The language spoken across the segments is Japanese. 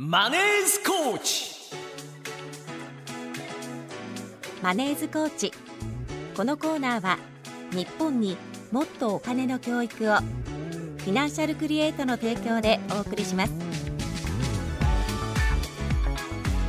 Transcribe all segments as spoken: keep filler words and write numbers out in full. マネーズコーチ。マネーズコーチ。このコーナーは日本にもっとお金の教育をフィナンシャルクリエイトの提供でお送りします。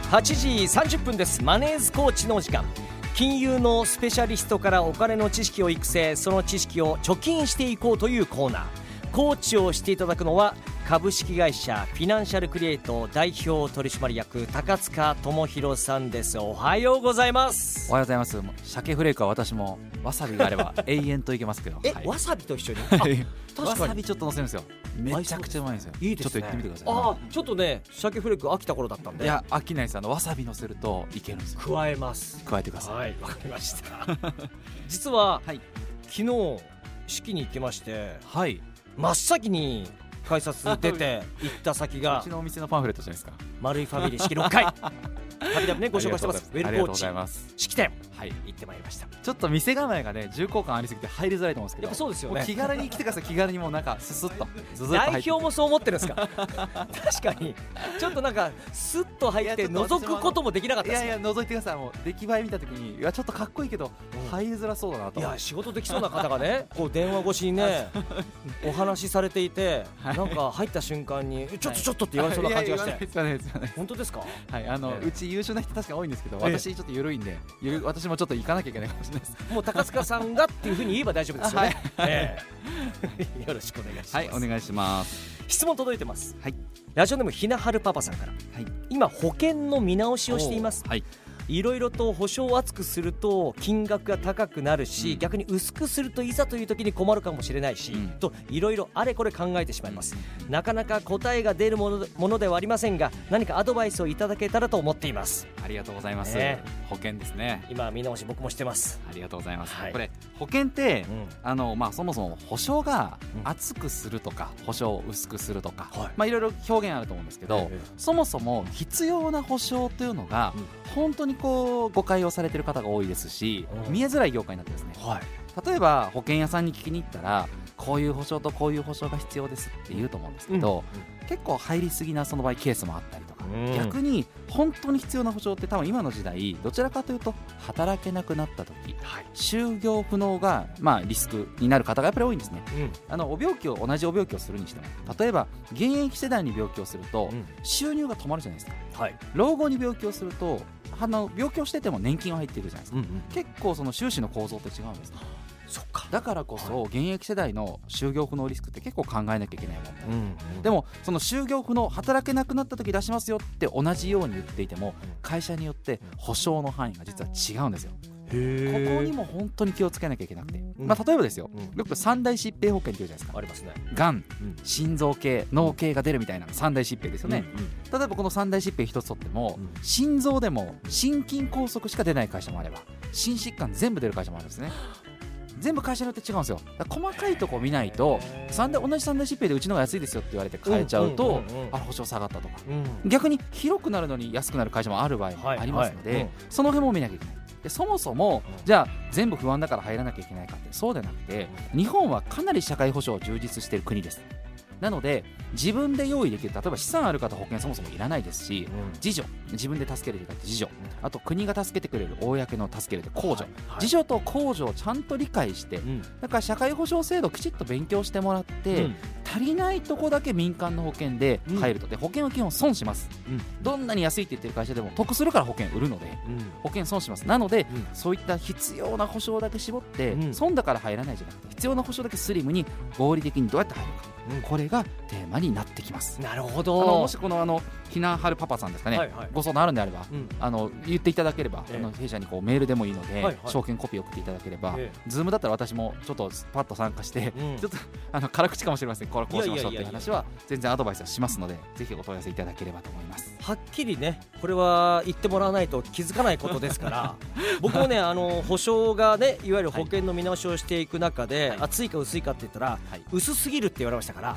はちじさんじゅっぷんです。マネーズコーチのお時間。金融のスペシャリストからお金の知識を育成、その知識を貯金していこうというコーナー。コーチをしていただくのは株式会社フィナンシャルクリエイト代表取締役高塚智博さんです。おはようございます。おはようございます。鮭フレークは私もわさびがあれば永遠といけますけどえ、はい、わさびと一緒にあ確かにわさびちょっと乗せるんですよ。めちゃくちゃうまいんですよ。いいですね。ちょっと行ってみてください。あ、ちょっとね、鮭フレーク飽きた頃だったんで。いや、飽きないです。あのわさび乗せるといけるんですよ。加えます。加えてください。はい、わかりました実は、はい、昨日式に行きまして、はい、真っ先に改札出て行った先がうちのお店のパンフレットじゃないですか。丸いファミリー式ろっかい旅だね、ご紹介してます。ウェルコーチ式典、はい、行ってまいりました。ちょっと店構えがね、重厚感ありすぎて入りづらいと思うんですけど。やっぱそうですよね。気軽に来てください。気軽にもうなんかススッとズズッと入って、代表もそう思ってるんですか確かにちょっとなんかスッと入って覗くこともできなかったです、ね、いやいや覗いてください。もう出来栄え見た時にいやちょっとかっこいいけど、うん、入りづらそうだなと。いや、仕事できそうな方がねこう電話越しにねお話しされていて、はい、なんか入った瞬間にちょっとちょっとって言われそうな感じがして。いやいや言わないです、言わないです。本当ですか。はい、あの、えー、うち優秀な人確かに多いんですけど、私ちょっと緩いんで、ゆる私もちょっと行かなきゃいけないかもしれないです。もう高塚さんがっていうふうに言えば大丈夫ですよね、はい、えー、よろしくお願いします。はい、お願いします。質問届いてます、はい、ラジオネームひなはるパパさんから、はい、今保険の見直しをしています。はい、いろいろと保証を厚くすると金額が高くなるし、うん、逆に薄くするといざという時に困るかもしれないし、うん、といろいろあれこれ考えてしまいます、うん、なかなか答えが出るもの、ものではありませんが、何かアドバイスをいただけたらと思っています。ありがとうございます、ね、保険ですね。今見直し僕もしてます。ありがとうございます、はい、これ保険って、うん、あのまあ、そもそも保証が厚くするとか、うん、保証を薄くするとか、はい、まあ、いろいろ表現あると思うんですけど、はいはい、そもそも必要な保証というのが、うん、本当にこう誤解をされている方が多いですし、見えづらい業界になってですね、はい、例えば保険屋さんに聞きに行ったらこういう保証とこういう保証が必要ですって言うと思うんですけど、うん、結構入りすぎなその場合ケースもあったりとか、うん、逆に本当に必要な保証って多分今の時代どちらかというと働けなくなった時、はい、就業不能が、まあ、リスクになる方がやっぱり多いんですね、うん、あのお病気を同じお病気をするにしても、例えば現役世代に病気をすると収入が止まるじゃないですか、はい、老後に病気をするとあの病気をしてても年金は入っているじゃないですか、うんうん、結構その収支の構造って違うんです。そっか。だからこそ現役世代の就業不能リスクって結構考えなきゃいけないもん、ね、うんうん、でもその就業不能、働けなくなった時出しますよって同じように言っていても会社によって保証の範囲が実は違うんですよ。へここにも本当に気をつけなきゃいけなくて、うん、まあ、例えばですよ、うん、よく三大疾病保険っていうじゃないですか。ありますね。がん、うん、心臓系、脳系が出るみたいな三大疾病ですよね、うんうん、例えばこの三大疾病一つとっても、うん、心臓でも心筋梗塞しか出ない会社もあれば心疾患全部出る会社もあるんですね。全部会社によって違うんですよ。だから細かいとこ見ないと三大同じ三大疾病でうちのが安いですよって言われて変えちゃうと、うんうんうんうん、あ、保証下がったとか、うん、逆に広くなるのに安くなる会社もある場合もありますので、はいはい、うん、その辺も見なきゃいけない。でそもそもじゃあ全部不安だから入らなきゃいけないかってそうでなくて、日本はかなり社会保障を充実している国です。なので自分で用意できる、例えば資産ある方保険そもそもいらないですし、自助、自分で助ける自助、あと国が助けてくれる公の助ける公助、自助と公助をちゃんと理解して、だから社会保障制度をきちっと勉強してもらって、足りないとこだけ民間の保険で入ると。で保険は基本損します、うん、どんなに安いって言ってる会社でも得するから保険売るので、うん、保険損します。なので、うん、そういった必要な保証だけ絞って、うん、損だから入らないじゃなくて必要な保証だけスリムに合理的にどうやって入るか、うん、これがテーマになってきます。なるほど。あのもしこのあのひなはるパパさんですかね、はいはい、ご相談あるんであれば、うん、あの言っていただければ、えー、あの弊社にこうメールでもいいので、はいはい、証券コピー送っていただければ、えー、ズームだったら私もちょっとパッと参加して、うん、ちょっとあの辛口かもしれません。これこうしましょうという話は全然アドバイスはしますので、ぜひお問い合わせいただければと思います。はっきりね、これは言ってもらわないと気づかないことですから僕もね、あの保証がね、いわゆる保険の見直しをしていく中で、はい、厚いか薄いかって言ったら、はい、薄すぎるって言われましたから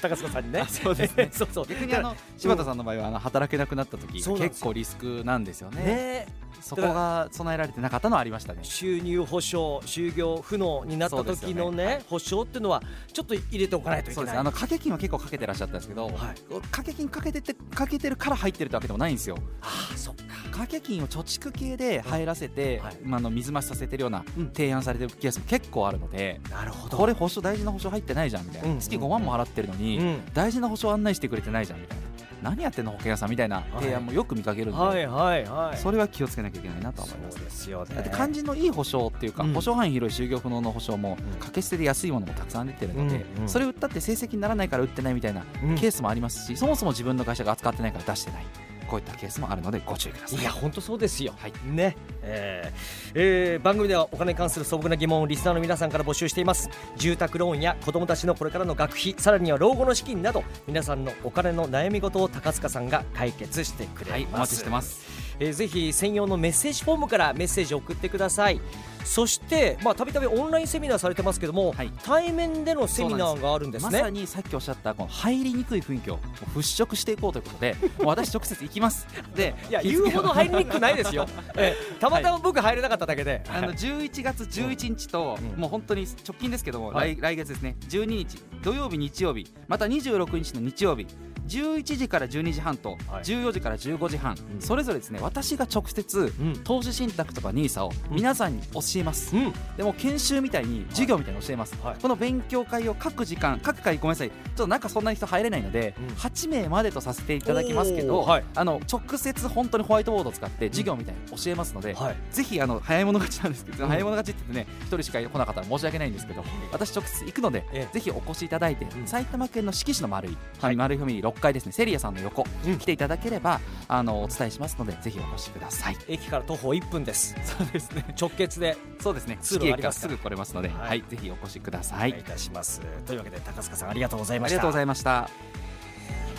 高塚さんにね。そうですね。そうそう。逆にあのの柴田さんの場合はあの働けなくなった時が結構リスクなんですよね。そこが備えられてなかったのはありましたね。収入保障、就業不能になった時のね、はい、保障っていうのはちょっと入れておかないといけない。そうですね、あの掛け金は結構かけてらっしゃったんですけど、はい、掛け金かけててかけてるから入ってるってわけでもないんですよ。ああ、そっか。掛け金を貯蓄系で入らせて、はい、まあ、の水増しさせてるような提案されてるケースも結構あるので、うん、なるほど、これ保証大事な保証入ってないじゃんみたいな、うん、月ごまんも払ってるのに、うん、大事な保証案内してくれてないじゃんみたいな、何やってんの保険屋さんみたいな提案もよく見かけるんで、はいはいはい、それは気をつけなきゃいけないなと思います。そうですよね。だって肝心のいい保証っていうか、うん、保証範囲広い就業不能の保証も掛け捨てで安いものもたくさん出てるので、うんうん、それ売ったって成績にならないから売ってないみたいなケースもありますし、うん、そもそも自分の会社が扱ってないから出してない、こういったケースもあるのでご注意ください。いや本当そうですよ、はいねえーえー、番組ではお金に関する素朴な疑問をリスナーの皆さんから募集しています。住宅ローンや子どもたちのこれからの学費、さらには老後の資金など、皆さんのお金の悩み事を高塚さんが解決してくれます、はい、お待ちしてます、えー、ぜひ専用のメッセージフォームからメッセージを送ってください。そしてたびたびオンラインセミナーされてますけども、はい、対面でのセミナーがあるんですね。まさにさっきおっしゃったこの入りにくい雰囲気を払拭していこうということで私直接行きますで、いや言うほど入りにくくないですよえたまたま僕入れなかっただけで、はい、あのじゅういちがつじゅういちにちと、うん、もう本当に直近ですけども、はい、来, 来月ですねじゅうににち土曜日、日曜日、またにじゅうろくにちの日曜日じゅういちじからじゅうにじはんとじゅうよじからじゅうごじはん、はい、それぞれですね、私が直接、うん、投資信託とかニーサを皆さんに教えます、うん、でも研修みたいに授業みたいに教えます、はい、この勉強会を各時間各回ごめんなさい、ちょっとなんかそんなに人入れないので、うん、はちめいまでとさせていただきますけど、はい、あの直接本当にホワイトボードを使って授業みたいに教えますので、うんはい、ぜひあの早い者勝ちなんですけど、うん、早い者勝ちって言ってね、ひとりしか来なかったら申し訳ないんですけど、私直接行くので、ええ、ぜひお越しいただいて、うん、埼玉県の志木市の丸井、はい、丸井ファミリーろっかいですね、セリアさんの横、うん、来ていただければあのお伝えしますので、ぜひお越しください。駅から徒歩いっぷんです。そうですね、直結で、そうですね、通路ありますからすぐ来れますので、はいはい、ぜひお越しください。お願いいたします。というわけで高塚さんありがとうございました。ありがとうございました。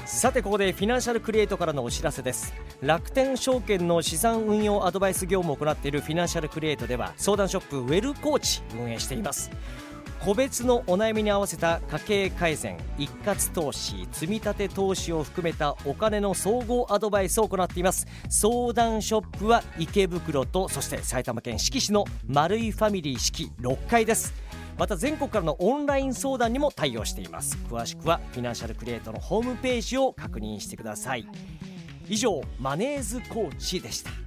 さてここでフィナンシャルクリエイトからのお知らせです。楽天証券の資産運用アドバイス業務を行っているフィナンシャルクリエイトでは、相談ショップウェルコーチ運営しています。個別のお悩みに合わせた家計改善、一括投資、積立投資を含めたお金の総合アドバイスを行っています。相談ショップは池袋と、そして埼玉県志木市の丸井ファミリー志木ろっかいです。また全国からのオンライン相談にも対応しています。詳しくはフィナンシャルクリエイトのホームページを確認してください。以上、マネーズコーチでした。